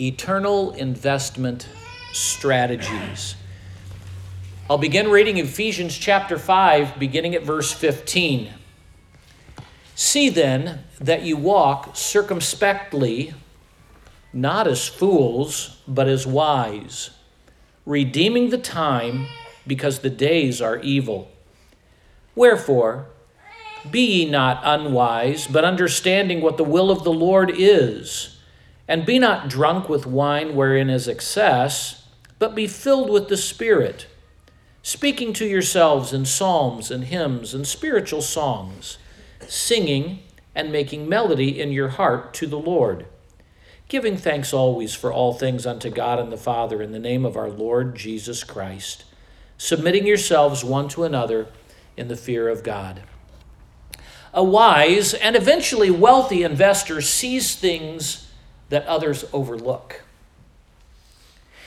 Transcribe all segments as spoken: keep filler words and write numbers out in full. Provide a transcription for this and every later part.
eternal investment strategies. I'll begin reading Ephesians chapter five, beginning at verse fifteen. See then that you walk circumspectly, not as fools, but as wise, redeeming the time, because the days are evil. Wherefore, be ye not unwise, but understanding what the will of the Lord is. And be not drunk with wine wherein is excess, but be filled with the Spirit, speaking to yourselves in psalms and hymns and spiritual songs, singing and making melody in your heart to the Lord, giving thanks always for all things unto God and the Father in the name of our Lord Jesus Christ, submitting yourselves one to another in the fear of God. A wise and eventually wealthy investor sees things that others overlook.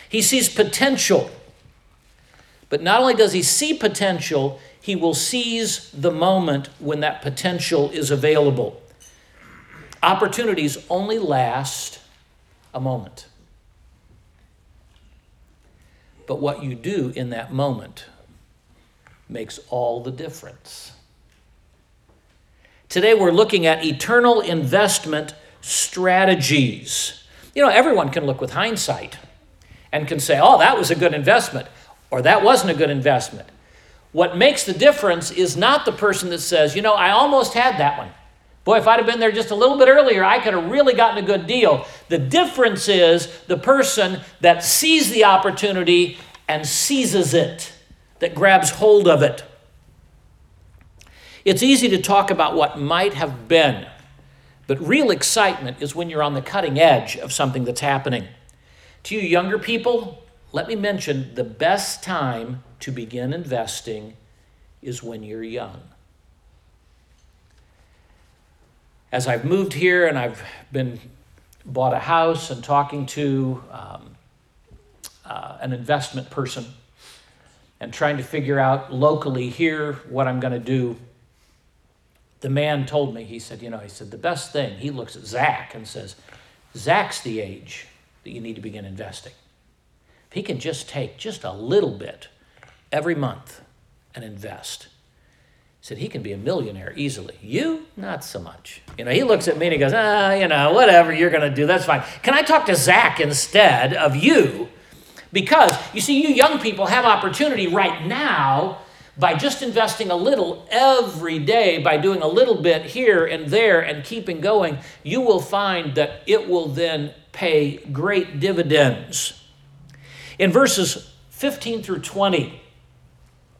He sees potential, but not only does he see potential, he will seize the moment when that potential is available. Opportunities only last a moment. But what you do in that moment makes all the difference. Today we're looking at eternal investment strategies. You know, everyone can look with hindsight and can say, oh, that was a good investment, or that wasn't a good investment. What makes the difference is not the person that says, you know, I almost had that one. Boy, if I'd have been there just a little bit earlier, I could have really gotten a good deal. The difference is the person that sees the opportunity and seizes it, that grabs hold of it. It's easy to talk about what might have been, but real excitement is when you're on the cutting edge of something that's happening. To you younger people, let me mention the best time to begin investing is when you're young. As I've moved here and I've been bought a house and talking to um, uh, an investment person and trying to figure out locally here what I'm going to do, the man told me, he said, you know, he said, the best thing, he looks at Zach and says, Zach's the age that you need to begin investing. If he can just take just a little bit every month and invest, he said, he can be a millionaire easily. You, not so much. You know, he looks at me and he goes, ah, you know, whatever you're going to do, that's fine. Can I talk to Zach instead of you? Because, you see, you young people have opportunity right now by just investing a little every day, by doing a little bit here and there and keeping going, you will find that it will then pay great dividends. In verses fifteen through twenty,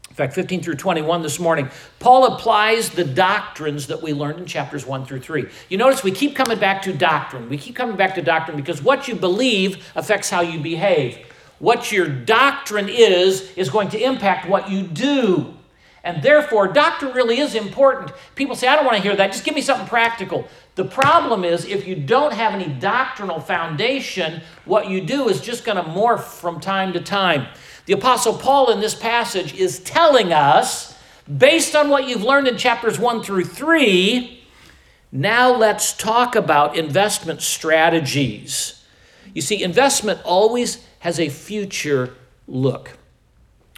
in fact, fifteen through twenty-one this morning, Paul applies the doctrines that we learned in chapters one through three. You notice we keep coming back to doctrine. We keep coming back to doctrine because what you believe affects how you behave. What your doctrine is, is going to impact what you do. And therefore, doctrine really is important. People say, I don't want to hear that. Just give me something practical. The problem is, if you don't have any doctrinal foundation, what you do is just going to morph from time to time. The Apostle Paul in this passage is telling us, based on what you've learned in chapters one through three, now let's talk about investment strategies. You see, investment always has a future look.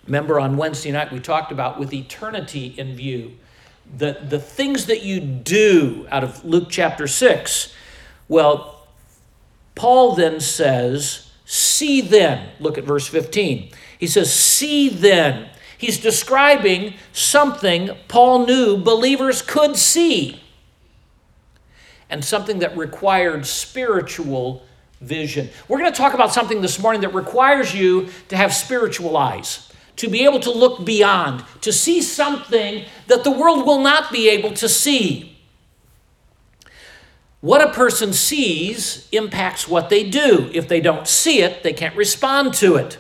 Remember on Wednesday night we talked about with eternity in view, the, the things that you do out of Luke chapter six. Well, Paul then says, see then, look at verse fifteen. He says, see then. He's describing something Paul knew believers could see and something that required spiritual vision. We're going to talk about something this morning that requires you to have spiritual eyes, to be able to look beyond, to see something that the world will not be able to see. What a person sees impacts what they do. If they don't see it, they can't respond to it.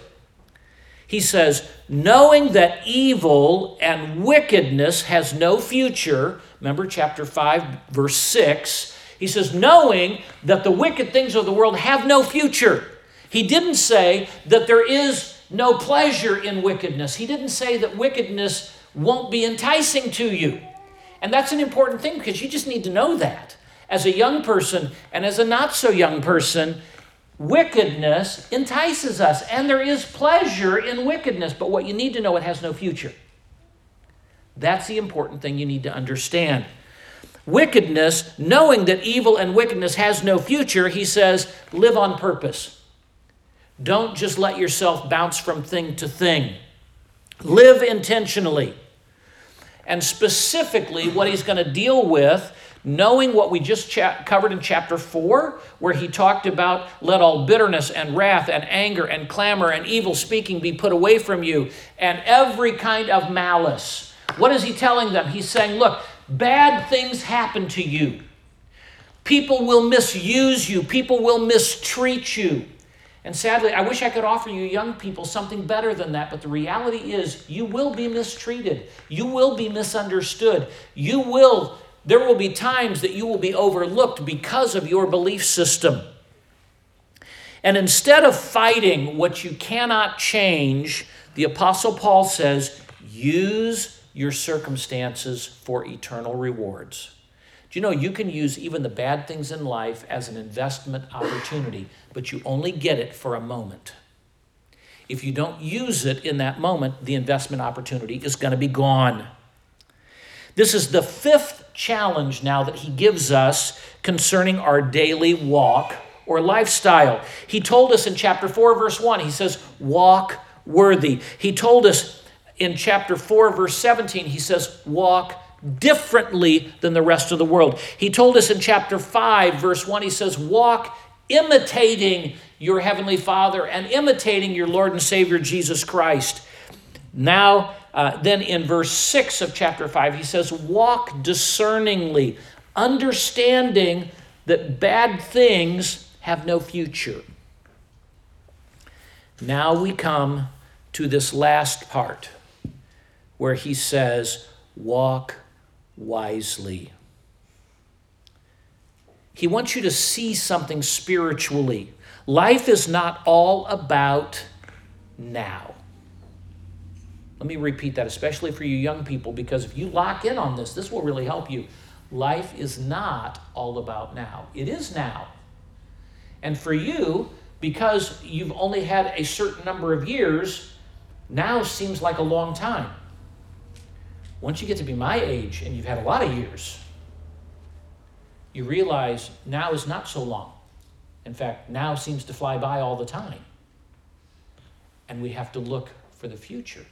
He says, knowing that evil and wickedness has no future, remember chapter five, verse six, he says, knowing that the wicked things of the world have no future. He didn't say that there is no pleasure in wickedness. He didn't say that wickedness won't be enticing to you. And that's an important thing because you just need to know that. As a young person and as a not so young person, wickedness entices us, and there is pleasure in wickedness. But what you need to know, it has no future. That's the important thing you need to understand. Wickedness, knowing that evil and wickedness has no future, he says, live on purpose. Don't just let yourself bounce from thing to thing. Live intentionally. And specifically, what he's going to deal with, knowing what we just cha- covered in chapter four, where he talked about, let all bitterness and wrath and anger and clamor and evil speaking be put away from you, and every kind of malice. What is he telling them? He's saying, look, bad things happen to you. People will misuse you. People will mistreat you. And sadly, I wish I could offer you young people something better than that, but the reality is you will be mistreated. You will be misunderstood. You will, there will be times that you will be overlooked because of your belief system. And instead of fighting what you cannot change, the Apostle Paul says, use your circumstances for eternal rewards. Do you know you can use even the bad things in life as an investment opportunity, but you only get it for a moment. If you don't use it in that moment, the investment opportunity is going to be gone. This is the fifth challenge now that he gives us concerning our daily walk or lifestyle. He told us in chapter four, verse one, he says, walk worthy. He told us in chapter four, verse seventeen, he says, walk differently than the rest of the world. He told us in chapter five, verse one, he says, walk imitating your heavenly Father and imitating your Lord and Savior, Jesus Christ. Now, uh, then in verse six of chapter five, he says, walk discerningly, understanding that bad things have no future. Now we come to this last part where he says, walk wisely. He wants you to see something spiritually. Life is not all about now. Let me repeat that, especially for you young people, because if you lock in on this, this will really help you. Life is not all about now. It is now. And for you, because you've only had a certain number of years, now seems like a long time. Once you get to be my age, and you've had a lot of years, you realize now is not so long. In fact, now seems to fly by all the time. And we have to look for the future.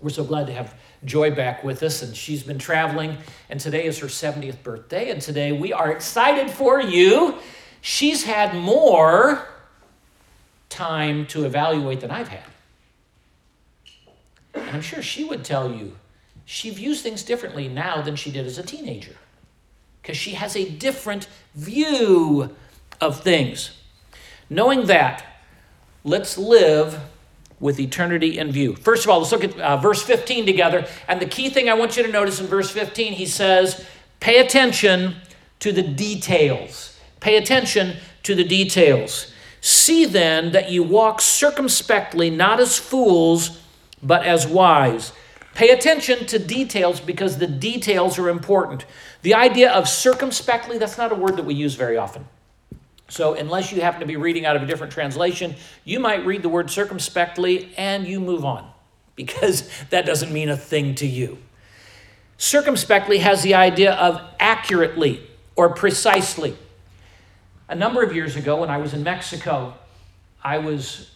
We're so glad to have Joy back with us, and she's been traveling, and today is her seventieth birthday, and today we are excited for you. She's had more time to evaluate than I've had. And I'm sure she would tell you she views things differently now than she did as a teenager, because she has a different view of things. Knowing that, let's live with eternity in view. First of all, let's look at uh, verse fifteen together. And the key thing I want you to notice in verse fifteen, he says, pay attention to the details. Pay attention to the details. See then that you walk circumspectly, not as fools, but as wise. Pay attention to details, because the details are important. The idea of circumspectly, that's not a word that we use very often. So unless you happen to be reading out of a different translation, you might read the word circumspectly and you move on, because that doesn't mean a thing to you. Circumspectly has the idea of accurately or precisely. A number of years ago when I was in Mexico, I was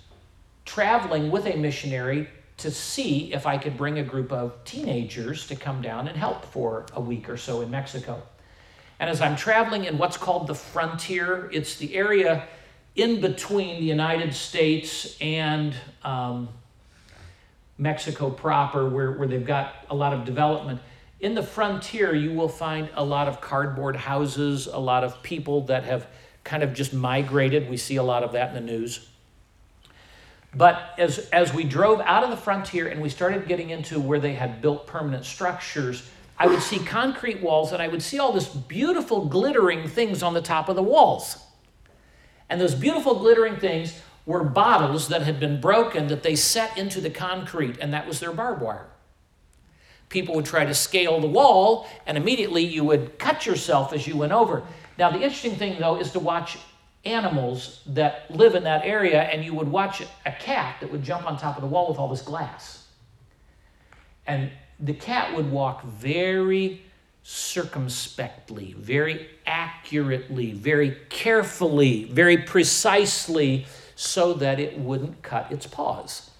traveling with a missionary to see if I could bring a group of teenagers to come down and help for a week or so in Mexico. And as I'm traveling in what's called the frontier, it's the area in between the United States and um, Mexico proper, where, where they've got a lot of development. In the frontier, you will find a lot of cardboard houses, a lot of people that have kind of just migrated. We see a lot of that in the news. But as, as we drove out of the frontier and we started getting into where they had built permanent structures, I would see concrete walls, and I would see all this beautiful glittering things on the top of the walls. And those beautiful glittering things were bottles that had been broken that they set into the concrete, and that was their barbed wire. People would try to scale the wall, and immediately you would cut yourself as you went over. Now, the interesting thing, though, is to watch animals that live in that area, and you would watch a cat that would jump on top of the wall with all this glass. And the cat would walk very circumspectly, very accurately, very carefully, very precisely, so that it wouldn't cut its paws.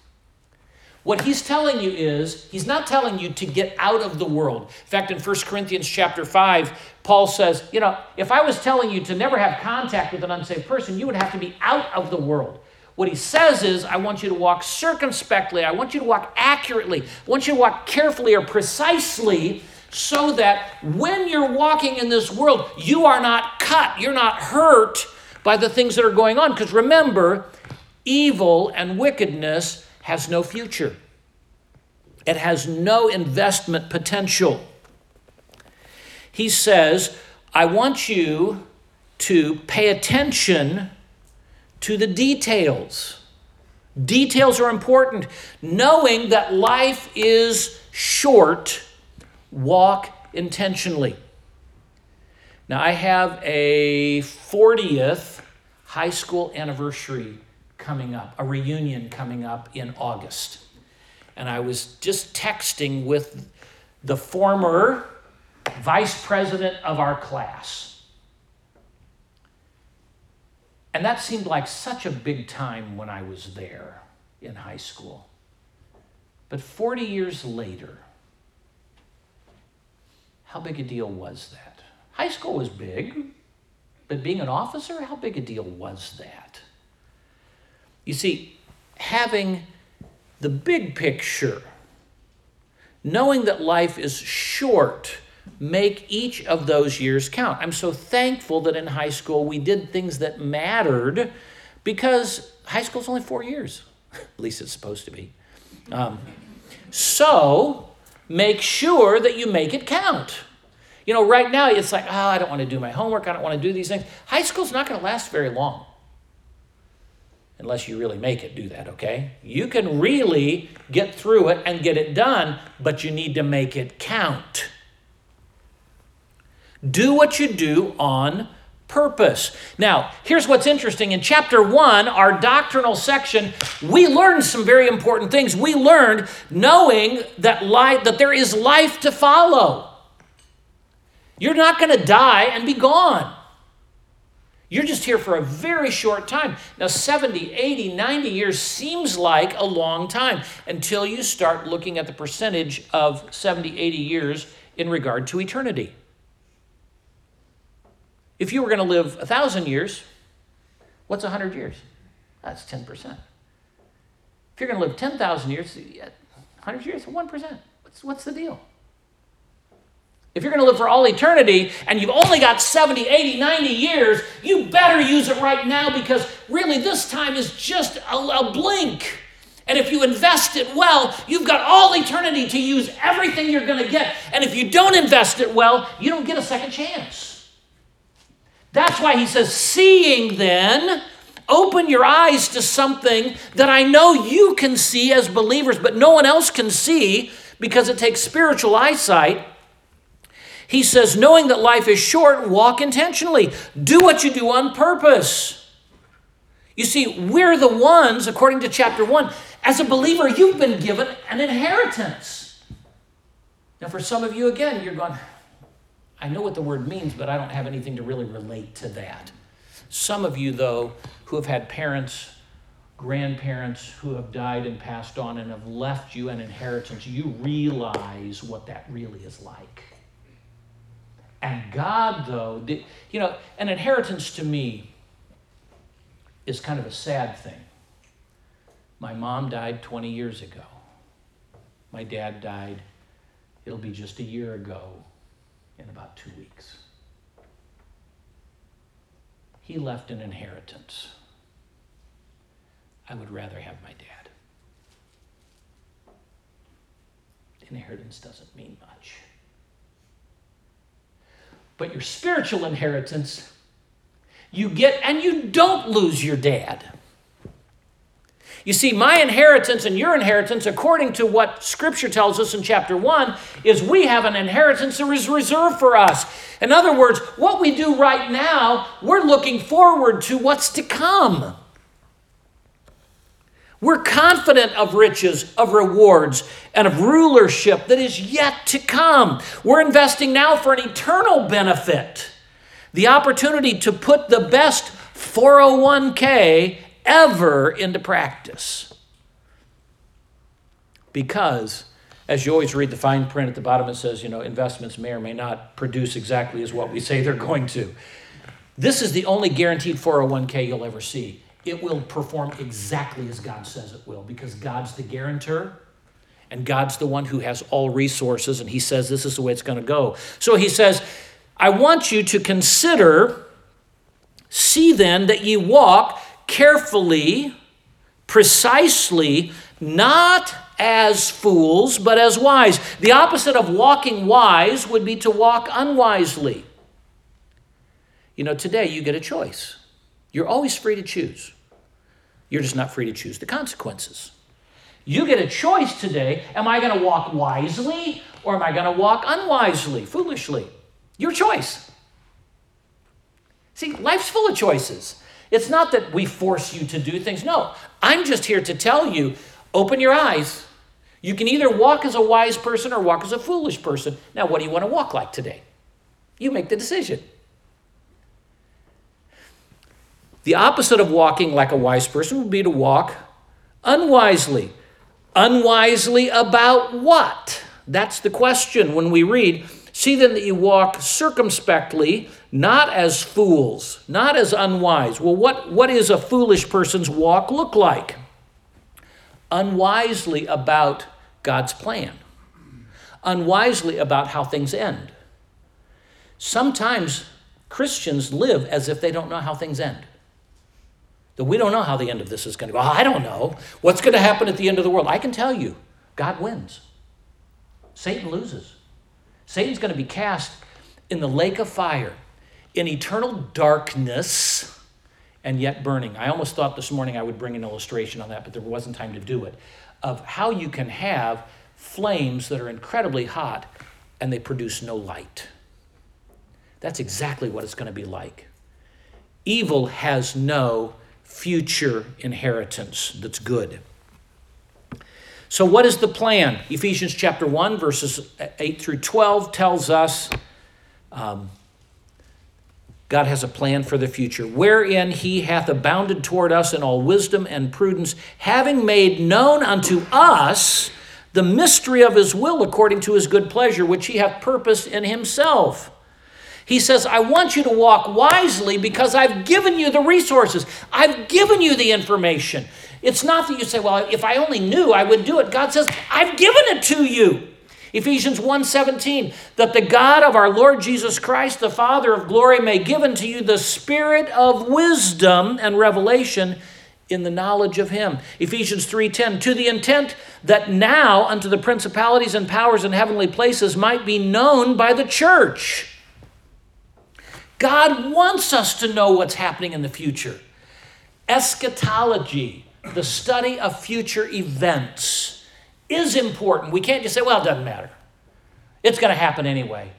What he's telling you is, he's not telling you to get out of the world. In fact, in First Corinthians chapter five, Paul says, you know, if I was telling you to never have contact with an unsaved person, you would have to be out of the world. What he says is, I want you to walk circumspectly. I want you to walk accurately. I want you to walk carefully or precisely, so that when you're walking in this world, you are not cut, you're not hurt by the things that are going on. Because remember, evil and wickedness has no future. It has no investment potential. He says, I want you to pay attention to the details. Details are important. Knowing that life is short, walk intentionally. Now, I have a fortieth high school anniversary coming up, a reunion coming up in August. And I was just texting with the former vice president of our class. And that seemed like such a big time when I was there in high school. But forty years later, how big a deal was that? High school was big, but being an officer, how big a deal was that? You see, having the big picture, knowing that life is short, make each of those years count. I'm so thankful that in high school we did things that mattered, because high school's only four years. At least it's supposed to be. Um, so make sure that you make it count. You know, right now it's like, oh, I don't want to do my homework. I don't want to do these things. High school's not going to last very long. Unless you really make it do that, okay? You can really get through it and get it done, but you need to make it count. Do what you do on purpose. Now, here's what's interesting. In chapter one, our doctrinal section, we learned some very important things. We learned knowing that life, that there is life to follow. You're not going to die and be gone. You're just here for a very short time. Now, seventy, eighty, ninety years seems like a long time until you start looking at the percentage of seventy, eighty years in regard to eternity. If you were going to live one thousand years, what's one hundred years? That's ten percent. If you're going to live ten thousand years, one hundred years, one percent. What's, what's the deal? If you're going to live for all eternity and you've only got seventy, eighty, ninety years, you better use it right now, because really this time is just a, a blink. And if you invest it well, you've got all eternity to use everything you're going to get. And if you don't invest it well, you don't get a second chance. That's why he says, seeing then, open your eyes to something that I know you can see as believers, but no one else can see, because it takes spiritual eyesight. He says, knowing that life is short, walk intentionally. Do what you do on purpose. You see, we're the ones, according to chapter one, as a believer, you've been given an inheritance. Now, for some of you, again, you're going, I know what the word means, but I don't have anything to really relate to that. Some of you, though, who have had parents, grandparents who have died and passed on and have left you an inheritance, you realize what that really is like. And God, though, did, you know, an inheritance to me is kind of a sad thing. My mom died twenty years ago. My dad died, it'll be just a year ago in about two weeks. He left an inheritance. I would rather have my dad. Inheritance doesn't mean much. But your spiritual inheritance, you get, and you don't lose your dad. You see, my inheritance and your inheritance, according to what Scripture tells us in chapter one, is we have an inheritance that is reserved for us. In other words, what we do right now, we're looking forward to what's to come. We're confident of riches, of rewards, and of rulership that is yet to come. We're investing now for an eternal benefit, the opportunity to put the best four oh one k ever into practice. Because, as you always read the fine print at the bottom, it says, you know, investments may or may not produce exactly as what we say they're going to. This is the only guaranteed four oh one k you'll ever see. It will perform exactly as God says it will, because God's the guarantor and God's the one who has all resources, and he says this is the way it's going to go. So he says, I want you to consider, see then that ye walk carefully, precisely, not as fools, but as wise. The opposite of walking wise would be to walk unwisely. You know, today you get a choice. You're always free to choose. You're just not free to choose the consequences. You get a choice today. Am I going to walk wisely or am I going to walk unwisely, foolishly? Your choice. See, life's full of choices. It's not that we force you to do things. No, I'm just here to tell you, open your eyes. You can either walk as a wise person or walk as a foolish person. Now, what do you want to walk like today? You make the decision. The opposite of walking like a wise person would be to walk unwisely. Unwisely about what? That's the question when we read, see then that you walk circumspectly, not as fools, not as unwise. Well, what, what is a foolish person's walk look like? Unwisely about God's plan. Unwisely about how things end. Sometimes Christians live as if they don't know how things end. That we don't know how the end of this is going to go. I don't know. What's going to happen at the end of the world? I can tell you, God wins. Satan loses. Satan's going to be cast in the lake of fire, in eternal darkness, and yet burning. I almost thought this morning I would bring an illustration on that, but there wasn't time to do it, of how you can have flames that are incredibly hot and they produce no light. That's exactly what it's going to be like. Evil has no future inheritance that's good. So what is the plan? Ephesians chapter one, verses eight through twelve tells us um, God has a plan for the future, wherein he hath abounded toward us in all wisdom and prudence, having made known unto us the mystery of his will according to his good pleasure, which he hath purposed in himself. He says, I want you to walk wisely because I've given you the resources. I've given you the information. It's not that you say, well, if I only knew, I would do it. God says, I've given it to you. Ephesians one seventeen, that the God of our Lord Jesus Christ, the Father of glory, may give unto you the spirit of wisdom and revelation in the knowledge of him. Ephesians three ten, to the intent that now unto the principalities and powers in heavenly places might be known by the church. God wants us to know what's happening in the future. Eschatology, the study of future events, is important. We can't just say, well, it doesn't matter. It's going to happen anyway.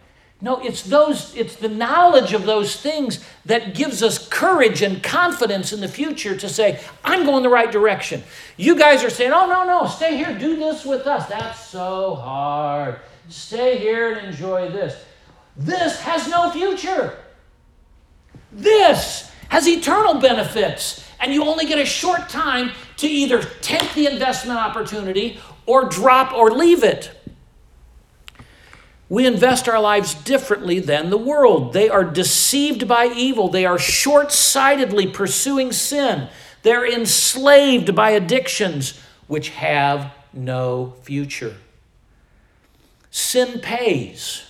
No, it's those, it's the knowledge of those things that gives us courage and confidence in the future to say, I'm going the right direction. You guys are saying, oh, no, no, stay here, do this with us. That's so hard. Stay here and enjoy this. This has no future. This has eternal benefits, and you only get a short time to either take the investment opportunity or drop or leave it. We invest our lives differently than the world. They are deceived by evil. They are short-sightedly pursuing sin. They're enslaved by addictions which have no future. Sin pays,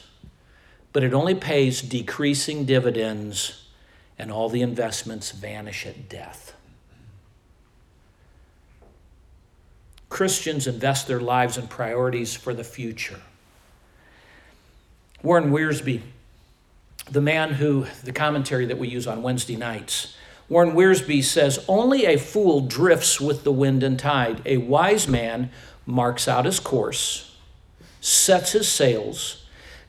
but it only pays decreasing dividends, and all the investments vanish at death. Christians invest their lives and priorities for the future. Warren Wiersbe, the man who, the commentary that we use on Wednesday nights, Warren Wiersbe says, "Only a fool drifts with the wind and tide. A wise man marks out his course, sets his sails,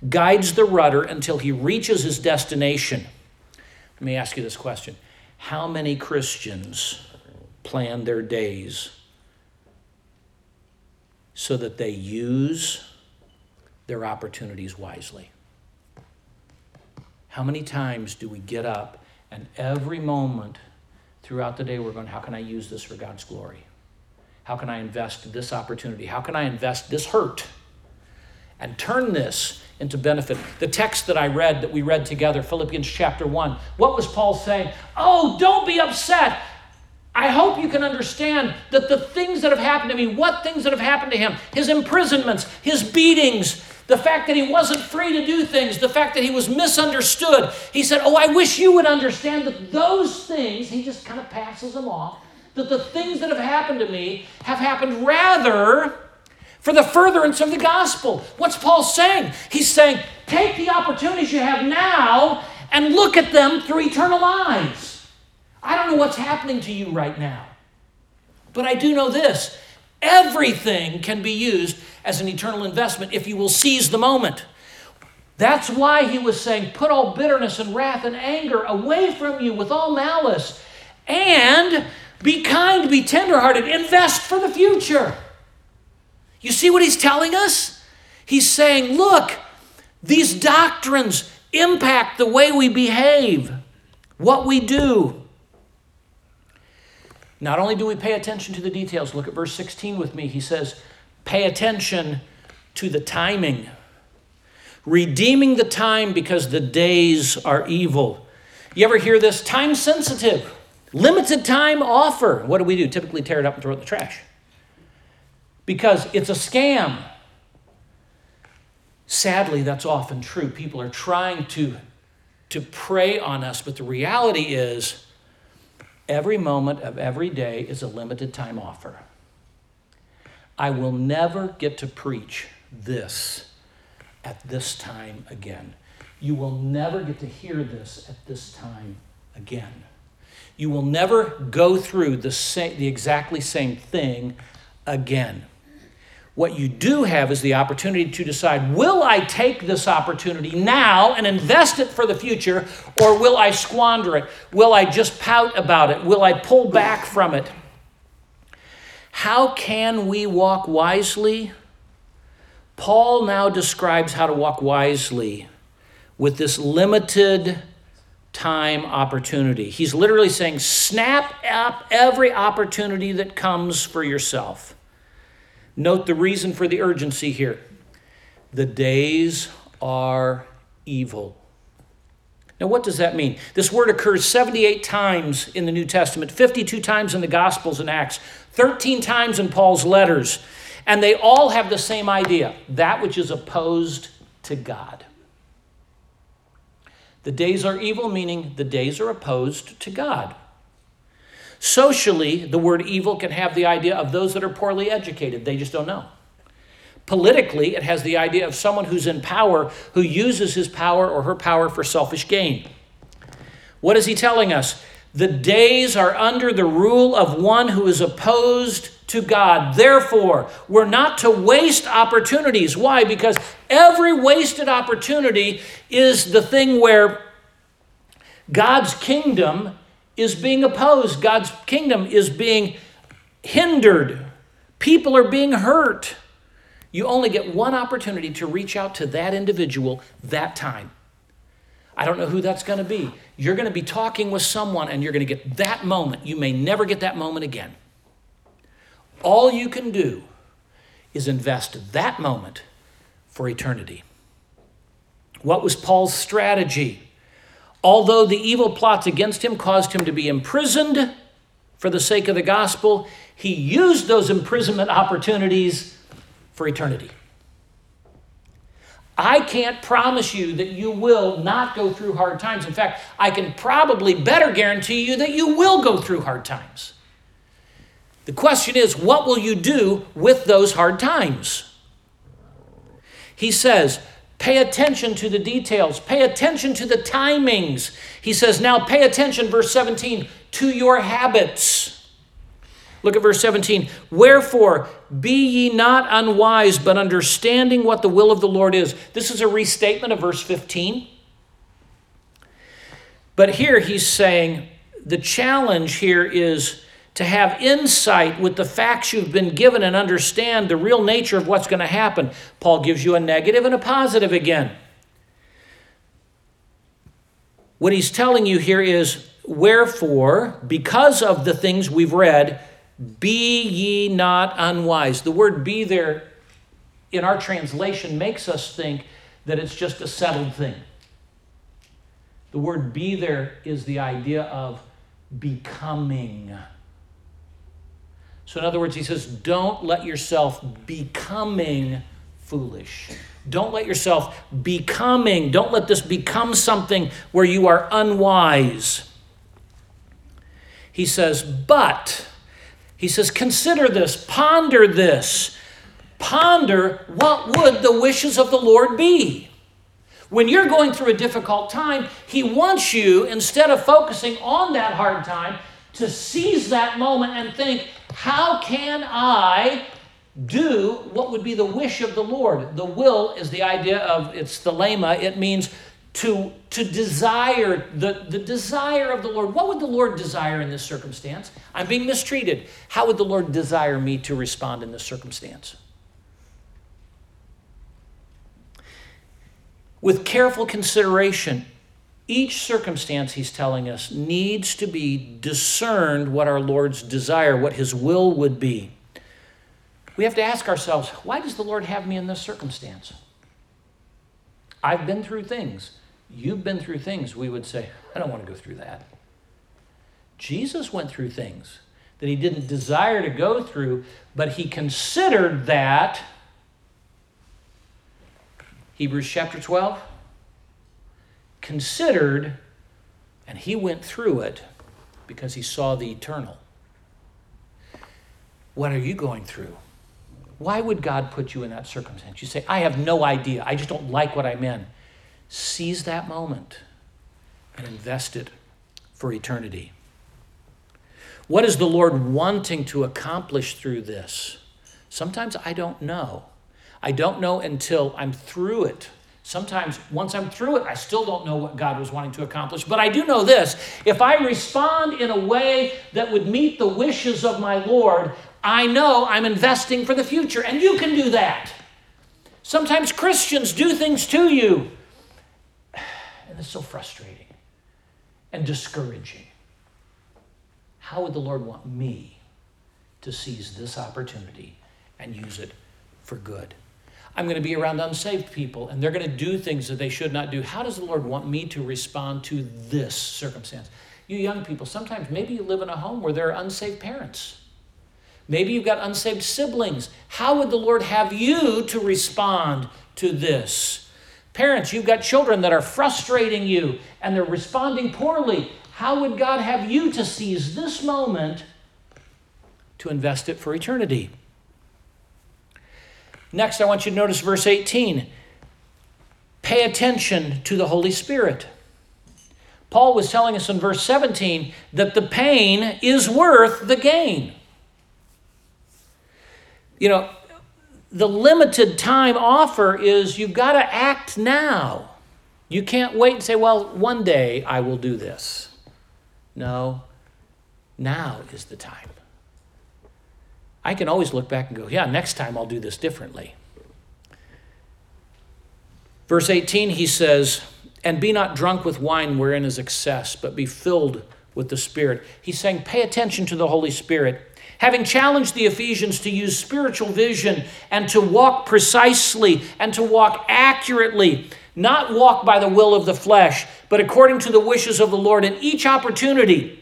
guides the rudder until he reaches his destination." Let me ask you this question. How many Christians plan their days so that they use their opportunities wisely? How many times do we get up and every moment throughout the day we're going, how can I use this for God's glory? How can I invest this opportunity? How can I invest this hurt and turn this into benefit? The text that I read, that we read together, Philippians chapter one, what was Paul saying? Oh, don't be upset. I hope you can understand that the things that have happened to me, what things that have happened to him, his imprisonments, his beatings, the fact that he wasn't free to do things, the fact that he was misunderstood. He said, oh, I wish you would understand that those things, he just kind of passes them off, that the things that have happened to me have happened rather for the furtherance of the gospel. What's Paul saying? He's saying, take the opportunities you have now and look at them through eternal eyes. I don't know what's happening to you right now, but I do know this. Everything can be used as an eternal investment if you will seize the moment. That's why he was saying, put all bitterness and wrath and anger away from you with all malice, and be kind, be tenderhearted, invest for the future. You see what he's telling us? He's saying, look, these doctrines impact the way we behave, what we do. Not only do we pay attention to the details, look at verse sixteen with me. He says, pay attention to the timing, redeeming the time because the days are evil. You ever hear this? Time sensitive, limited time offer. What do we do? Typically tear it up and throw it in the trash because it's a scam. Sadly, that's often true. People are trying to, to prey on us, but the reality is, every moment of every day is a limited time offer. I will never get to preach this at this time again. You will never get to hear this at this time again. You will never go through the same, the exactly same thing again. What you do have is the opportunity to decide, will I take this opportunity now and invest it for the future, or will I squander it? Will I just pout about it? Will I pull back from it? How can we walk wisely? Paul now describes how to walk wisely with this limited time opportunity. He's literally saying, snap up every opportunity that comes for yourself. Note the reason for the urgency here. The days are evil. Now, what does that mean? This word occurs seventy-eight times in the New Testament, fifty-two times in the Gospels and Acts, thirteen times in Paul's letters, and they all have the same idea, that which is opposed to God. The days are evil, meaning the days are opposed to God. Socially, the word evil can have the idea of those that are poorly educated. They just don't know. Politically, it has the idea of someone who's in power who uses his power or her power for selfish gain. What is he telling us? The days are under the rule of one who is opposed to God. Therefore, we're not to waste opportunities. Why? Because every wasted opportunity is the thing where God's kingdom is being opposed. God's kingdom is being hindered. People are being hurt. You only get one opportunity to reach out to that individual that time. I don't know who that's going to be. You're going to be talking with someone and you're going to get that moment. You may never get that moment again. All you can do is invest that moment for eternity. What was Paul's strategy? Although the evil plots against him caused him to be imprisoned for the sake of the gospel, he used those imprisonment opportunities for eternity. I can't promise you that you will not go through hard times. In fact, I can probably better guarantee you that you will go through hard times. The question is, what will you do with those hard times? He says, Pay attention to the details. Pay attention to the timings. He says, now pay attention, verse seventeen, to your habits. Look at verse seventeen. Wherefore, be ye not unwise, but understanding what the will of the Lord is. This is a restatement of verse fifteen. But here he's saying, the challenge here is to have insight with the facts you've been given and understand the real nature of what's going to happen. Paul gives you a negative and a positive again. What he's telling you here is, wherefore, because of the things we've read, be ye not unwise. The word be there in our translation makes us think that it's just a settled thing. The word be there is the idea of becoming. So in other words, he says, don't let yourself becoming foolish. Don't let yourself becoming, don't let this become something where you are unwise. He says, but, he says, consider this, ponder this, ponder what would the wishes of the Lord be. When you're going through a difficult time, he wants you, instead of focusing on that hard time, to seize that moment and think, how can I do what would be the wish of the Lord? The will is the idea of, it's thelema, it means to, to desire, the, the desire of the Lord. What would the Lord desire in this circumstance? I'm being mistreated. How would the Lord desire me to respond in this circumstance? With careful consideration, each circumstance, he's telling us, needs to be discerned what our Lord's desire, what his will would be. We have to ask ourselves, why does the Lord have me in this circumstance? I've been through things. You've been through things. We would say, I don't want to go through that. Jesus went through things that he didn't desire to go through, but he considered that. Hebrews chapter twelve, considered, and he went through it because he saw the eternal. What are you going through? Why would God put you in that circumstance? You say, I have no idea. I just don't like what I'm in. Seize that moment and invest it for eternity. What is the Lord wanting to accomplish through this? Sometimes I don't know. I don't know until I'm through it. Sometimes once I'm through it, I still don't know what God was wanting to accomplish. But I do know this. If I respond in a way that would meet the wishes of my Lord, I know I'm investing for the future. And you can do that. Sometimes Christians do things to you. And it's so frustrating and discouraging. How would the Lord want me to seize this opportunity and use it for good? I'm going to be around unsaved people, and they're going to do things that they should not do. How does the Lord want me to respond to this circumstance? You young people, sometimes maybe you live in a home where there are unsaved parents. Maybe you've got unsaved siblings. How would the Lord have you to respond to this? Parents, you've got children that are frustrating you, and they're responding poorly. How would God have you to seize this moment to invest it for eternity? Next, I want you to notice verse eighteen. Pay attention to the Holy Spirit. Paul was telling us in verse seventeen that the pain is worth the gain. You know, the limited time offer is you've got to act now. You can't wait and say, well, one day I will do this. No, now is the time. I can always look back and go, yeah, next time I'll do this differently. Verse eighteen, he says, and be not drunk with wine wherein is excess, but be filled with the Spirit. He's saying, pay attention to the Holy Spirit. Having challenged the Ephesians to use spiritual vision and to walk precisely and to walk accurately, not walk by the will of the flesh, but according to the wishes of the Lord in each opportunity,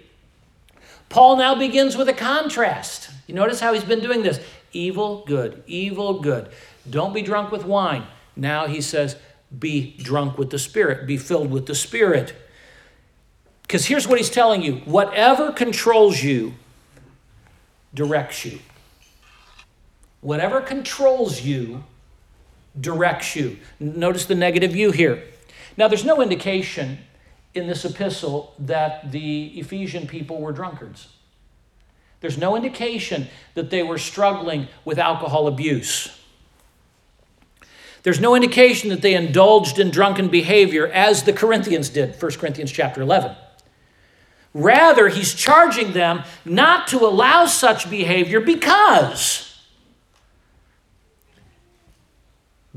Paul now begins with a contrast. You notice how he's been doing this. Evil, good. Evil, good. Don't be drunk with wine. Now he says, be drunk with the Spirit. Be filled with the Spirit. Because here's what he's telling you. Whatever controls you, directs you. Whatever controls you, directs you. Notice the negative you here. Now, there's no indication in this epistle that the Ephesian people were drunkards. There's no indication that they were struggling with alcohol abuse. There's no indication that they indulged in drunken behavior as the Corinthians did, First Corinthians chapter eleven. Rather, he's charging them not to allow such behavior because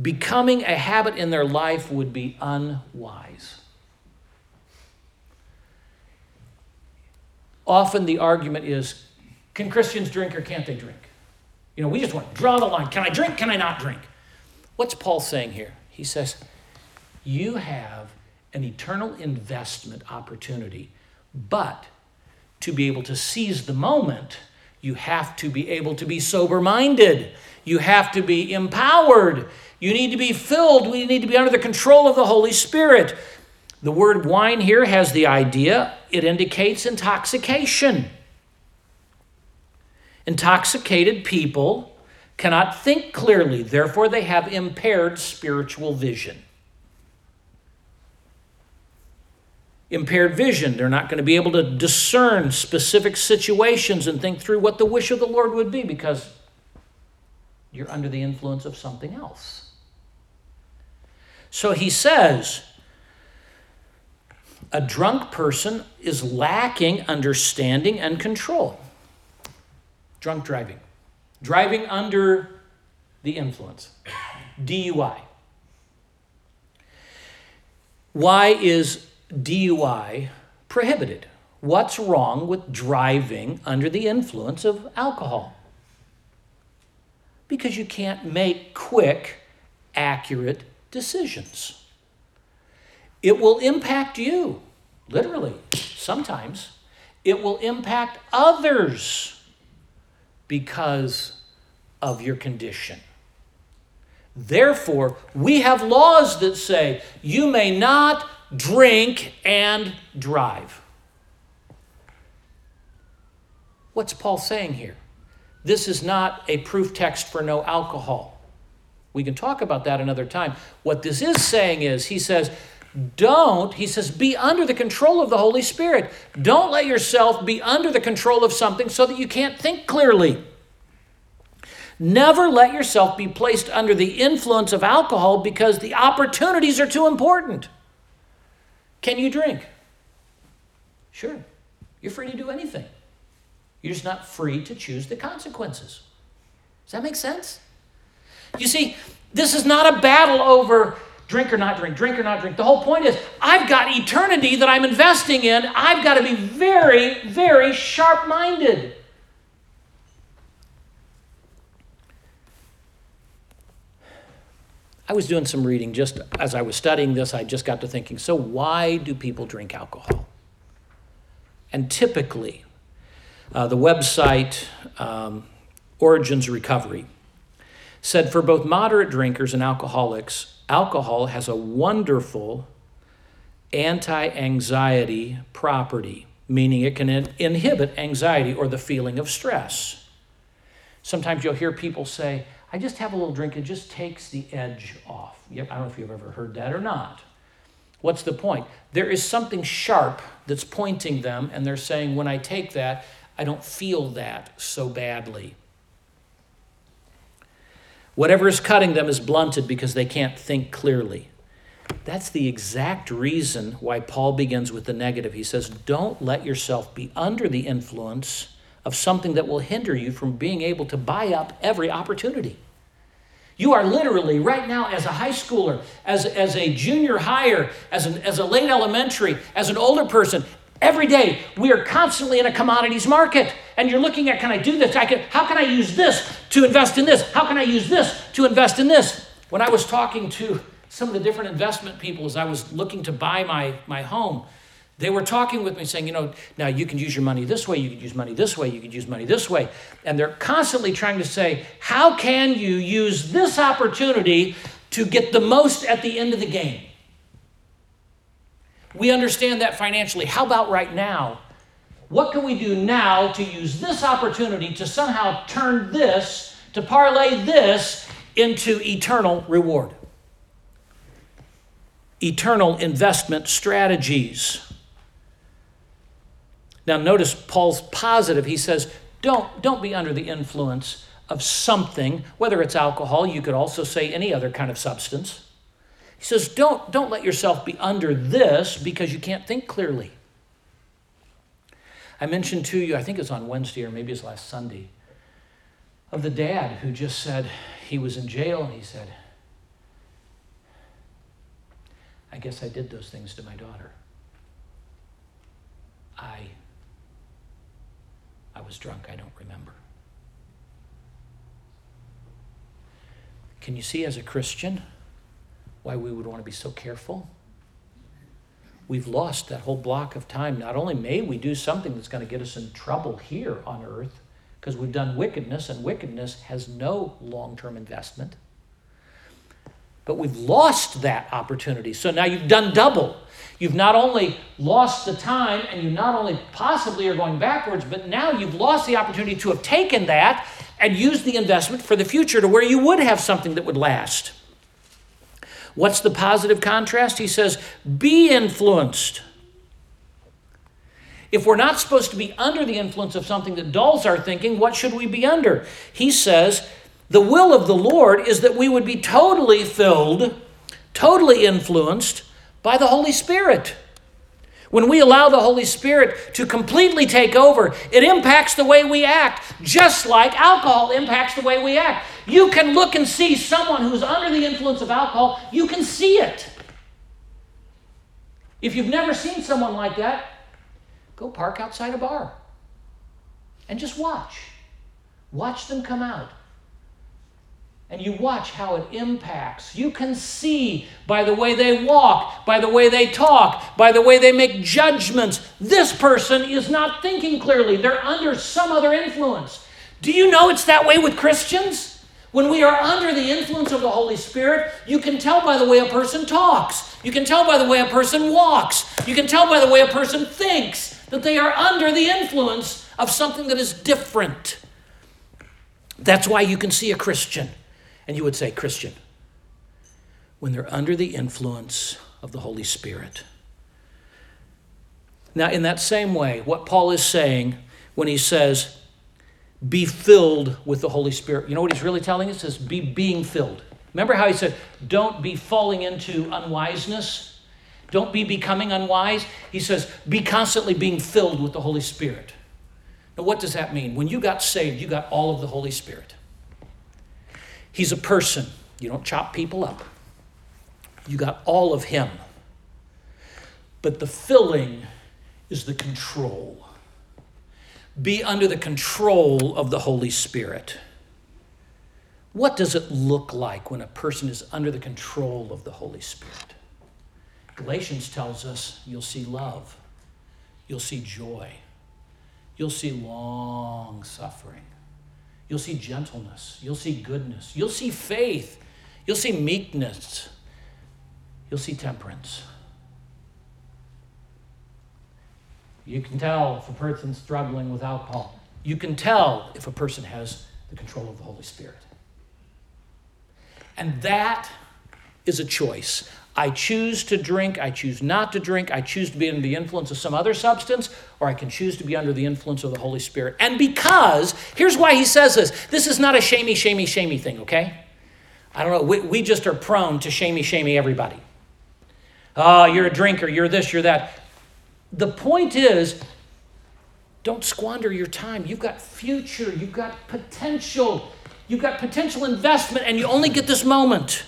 becoming a habit in their life would be unwise. Often the argument is, can Christians drink or can't they drink? You know, we just want to draw the line. Can I drink? Can I not drink? What's Paul saying here? He says, you have an eternal investment opportunity, but to be able to seize the moment, you have to be able to be sober-minded. You have to be empowered. You need to be filled. We need to be under the control of the Holy Spirit. The word wine here has the idea, it indicates intoxication. Intoxicated people cannot think clearly, therefore they have impaired spiritual vision. Impaired vision, they're not going to be able to discern specific situations and think through what the wish of the Lord would be because you're under the influence of something else. So he says, a drunk person is lacking understanding and control. Drunk driving. Driving under the influence. D U I. Why is D U I prohibited? What's wrong with driving under the influence of alcohol? Because you can't make quick, accurate decisions. It will impact you, literally, sometimes. It will impact others because of your condition. Therefore, we have laws that say you may not drink and drive. What's Paul saying here? This is not a proof text for no alcohol. We can talk about that another time. What this is saying is, he says, don't, he says, be under the control of the Holy Spirit. Don't let yourself be under the control of something so that you can't think clearly. Never let yourself be placed under the influence of alcohol because the opportunities are too important. Can you drink? Sure. You're free to do anything. You're just not free to choose the consequences. Does that make sense? You see, this is not a battle over drink or not drink, drink or not drink. The whole point is, I've got eternity that I'm investing in. I've got to be very, very sharp-minded. I was doing some reading just as I was studying this. I just got to thinking, so why do people drink alcohol? And typically, uh, the website um, Origins Recovery said for both moderate drinkers and alcoholics, alcohol has a wonderful anti-anxiety property, meaning it can in- inhibit anxiety or the feeling of stress. Sometimes you'll hear people say, I just have a little drink, it just takes the edge off. I don't know if you've ever heard that or not. What's the point? There is something sharp that's pointing them, and they're saying, when I take that, I don't feel that so badly. Whatever is cutting them is blunted because they can't think clearly. That's the exact reason why Paul begins with the negative. He says, don't let yourself be under the influence of something that will hinder you from being able to buy up every opportunity. You are literally, right now, as a high schooler, as, as a junior higher, as, an, as a late elementary, as an older person, every day we are constantly in a commodities market. And you're looking at, can I do this? I can, how can I use this to invest in this? How can I use this to invest in this? When I was talking to some of the different investment people as I was looking to buy my, my home, they were talking with me saying, you know, now you can use your money this way, you could use money this way, you could use money this way. And they're constantly trying to say, how can you use this opportunity to get the most at the end of the game? We understand that financially. How about right now? What can we do now to use this opportunity to somehow turn this, to parlay this into eternal reward. Eternal investment strategies. Now notice Paul's positive. He says, don't, don't be under the influence of something, whether it's alcohol, you could also say any other kind of substance. He says, don't, don't let yourself be under this because you can't think clearly. I mentioned to you, I think it was on Wednesday or maybe it was last Sunday, of the dad who just said he was in jail and he said, I guess I did those things to my daughter. I, I was drunk, I don't remember. Can you see as a Christian why we would want to be so careful? We've lost that whole block of time. Not only may we do something that's going to get us in trouble here on earth, because we've done wickedness, and wickedness has no long-term investment, but we've lost that opportunity. So now you've done double. You've not only lost the time, and you not only possibly are going backwards, but now you've lost the opportunity to have taken that and used the investment for the future to where you would have something that would last. What's the positive contrast? He says, be influenced. If we're not supposed to be under the influence of something that dulls our thinking, what should we be under? He says, the will of the Lord is that we would be totally filled, totally influenced by the Holy Spirit. When we allow the Holy Spirit to completely take over, it impacts the way we act, just like alcohol impacts the way we act. You can look and see someone who's under the influence of alcohol. You can see it. If you've never seen someone like that, go park outside a bar and just watch. Watch them come out. And you watch how it impacts. You can see by the way they walk, by the way they talk, by the way they make judgments. This person is not thinking clearly. They're under some other influence. Do you know it's that way with Christians? When we are under the influence of the Holy Spirit, you can tell by the way a person talks. You can tell by the way a person walks. You can tell by the way a person thinks that they are under the influence of something that is different. That's why you can see a Christian. And you would say, Christian, when they're under the influence of the Holy Spirit. Now, in that same way, what Paul is saying when he says, be filled with the Holy Spirit, you know what he's really telling us is be being filled. Remember how he said, don't be falling into unwiseness. Don't be becoming unwise. He says, be constantly being filled with the Holy Spirit. Now, what does that mean? When you got saved, you got all of the Holy Spirit. He's a person. You don't chop people up. You got all of him. But the filling is the control. Be under the control of the Holy Spirit. What does it look like when a person is under the control of the Holy Spirit? Galatians tells us you'll see love. You'll see joy. You'll see long suffering. You'll see gentleness. You'll see goodness. You'll see faith. You'll see meekness. You'll see temperance. You can tell if a person's struggling with alcohol. You can tell if a person has the control of the Holy Spirit. And that is a choice. I choose to drink. I choose not to drink. I choose to be under the influence of some other substance, or I can choose to be under the influence of the Holy Spirit. And because, here's why he says this. This is not a shamey, shamey, shamey thing, okay? I don't know. We, we just are prone to shamey, shamey everybody. Oh, you're a drinker. You're this, you're that. The point is, don't squander your time. You've got future. You've got potential. You've got potential investment, and you only get this moment.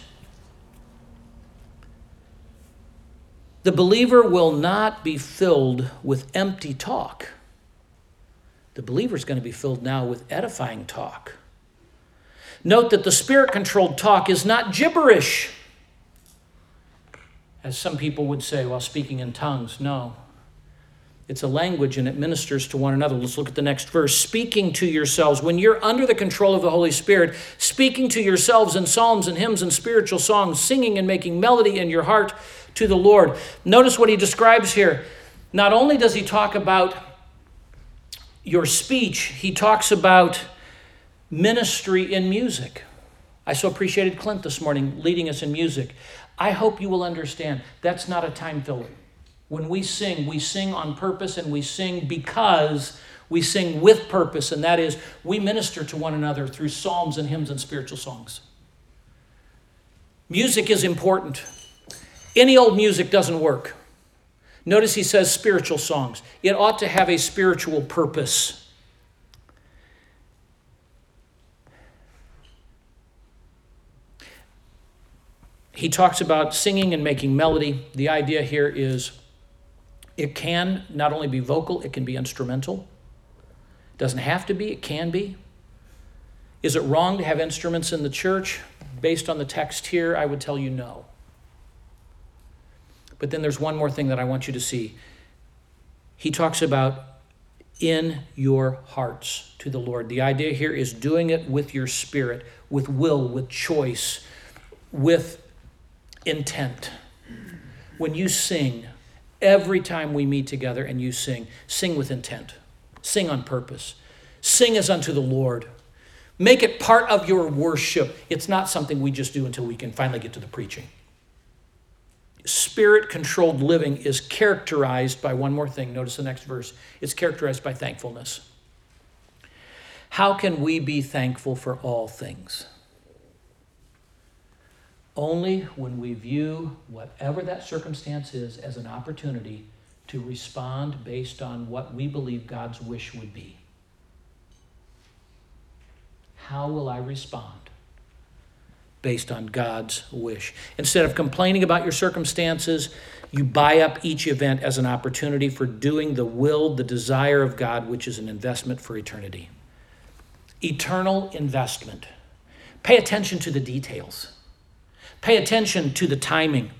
The believer will not be filled with empty talk. The believer is going to be filled now with edifying talk. Note that the Spirit-controlled talk is not gibberish. As some people would say, while speaking in tongues, no. It's a language and it ministers to one another. Let's look at the next verse. Speaking to yourselves. When you're under the control of the Holy Spirit, speaking to yourselves in psalms and hymns and spiritual songs, singing and making melody in your heart to the Lord. Notice what he describes here. Not only does he talk about your speech, he talks about ministry in music. I so appreciated Clint this morning leading us in music. I hope you will understand that's not a time filler. When we sing, we sing on purpose, and we sing because we sing with purpose, and that is we minister to one another through psalms and hymns and spiritual songs. Music is important. Any old music doesn't work. Notice he says spiritual songs. It ought to have a spiritual purpose. He talks about singing and making melody. The idea here is it can not only be vocal, it can be instrumental. It doesn't have to be, it can be. Is it wrong to have instruments in the church? Based on the text here, I would tell you no. But then there's one more thing that I want you to see. He talks about in your hearts to the Lord. The idea here is doing it with your spirit, with will, with choice, with intent. When you sing, every time we meet together and you sing, sing with intent. Sing on purpose. Sing as unto the Lord. Make it part of your worship. It's not something we just do until we can finally get to the preaching. Spirit-controlled living is characterized by one more thing. Notice the next verse. It's characterized by thankfulness. How can we be thankful for all things? Only when we view whatever that circumstance is as an opportunity to respond based on what we believe God's wish would be. How will I respond based on God's wish? Instead of complaining about your circumstances, you buy up each event as an opportunity for doing the will, the desire of God, which is an investment for eternity. Eternal investment. Pay attention to the details. Pay attention to the timing.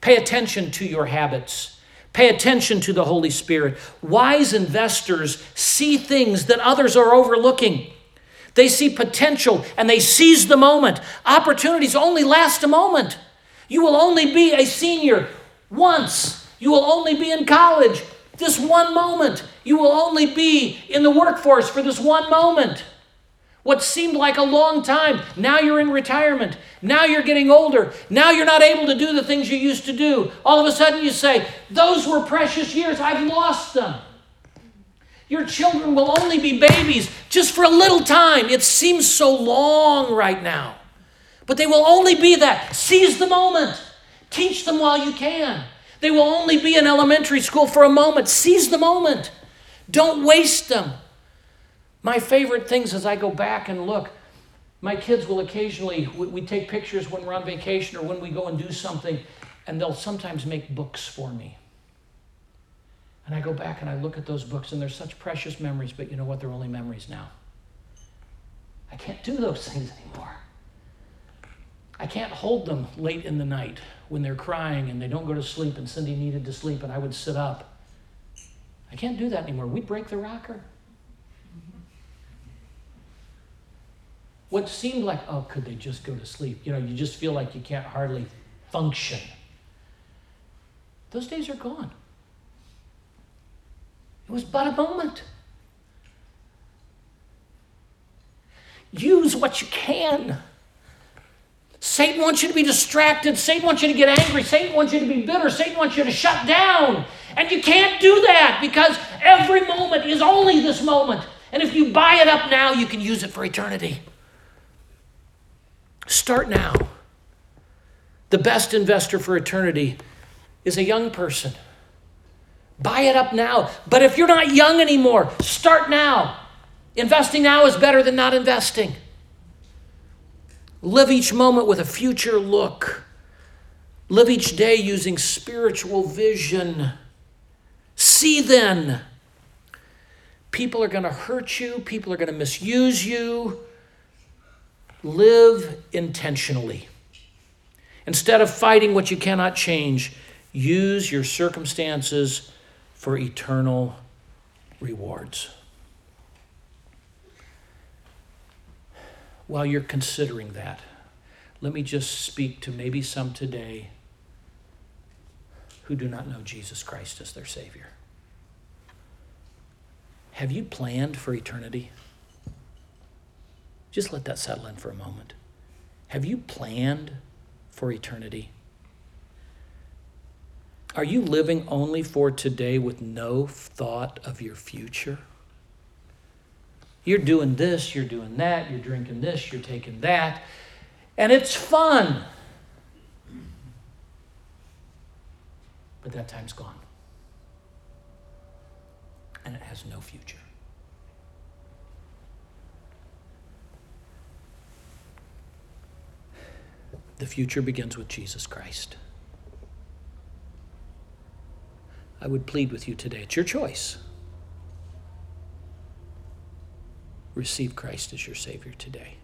Pay attention to your habits. Pay attention to the Holy Spirit. Wise investors see things that others are overlooking. They see potential and they seize the moment. Opportunities only last a moment. You will only be a senior once. You will only be in college this one moment. You will only be in the workforce for this one moment. What seemed like a long time, now you're in retirement. Now you're getting older. Now you're not able to do the things you used to do. All of a sudden you say, those were precious years. I've lost them. Your children will only be babies just for a little time. It seems so long right now. But they will only be that. Seize the moment. Teach them while you can. They will only be in elementary school for a moment. Seize the moment. Don't waste them. My favorite things as I go back and look, my kids will occasionally, we, we take pictures when we're on vacation or when we go and do something, and they'll sometimes make books for me. And I go back and I look at those books and they're such precious memories, but you know what? They're only memories now. I can't do those things anymore. I can't hold them late in the night when they're crying and they don't go to sleep and Cindy needed to sleep and I would sit up. I can't do that anymore. We'd break the rocker. What seemed like, oh, could they just go to sleep? You know, you just feel like you can't hardly function. Those days are gone. It was but a moment. Use what you can. Satan wants you to be distracted. Satan wants you to get angry. Satan wants you to be bitter. Satan wants you to shut down. And you can't do that because every moment is only this moment. And if you buy it up now, you can use it for eternity. Start now. The best investor for eternity is a young person. Buy it up now. But if you're not young anymore, start now. Investing now is better than not investing. Live each moment with a future look. Live each day using spiritual vision. See then. People are going to hurt you. People are going to misuse you. Live intentionally. Instead of fighting what you cannot change, use your circumstances for eternal rewards. While you're considering that, let me just speak to maybe some today who do not know Jesus Christ as their Savior. Have you planned for eternity? Just let that settle in for a moment. Have you planned for eternity? Are you living only for today with no thought of your future? You're doing this, you're doing that, you're drinking this, you're taking that, and it's fun. But that time's gone. And it has no future. The future begins with Jesus Christ. I would plead with you today, it's your choice. Receive Christ as your Savior today.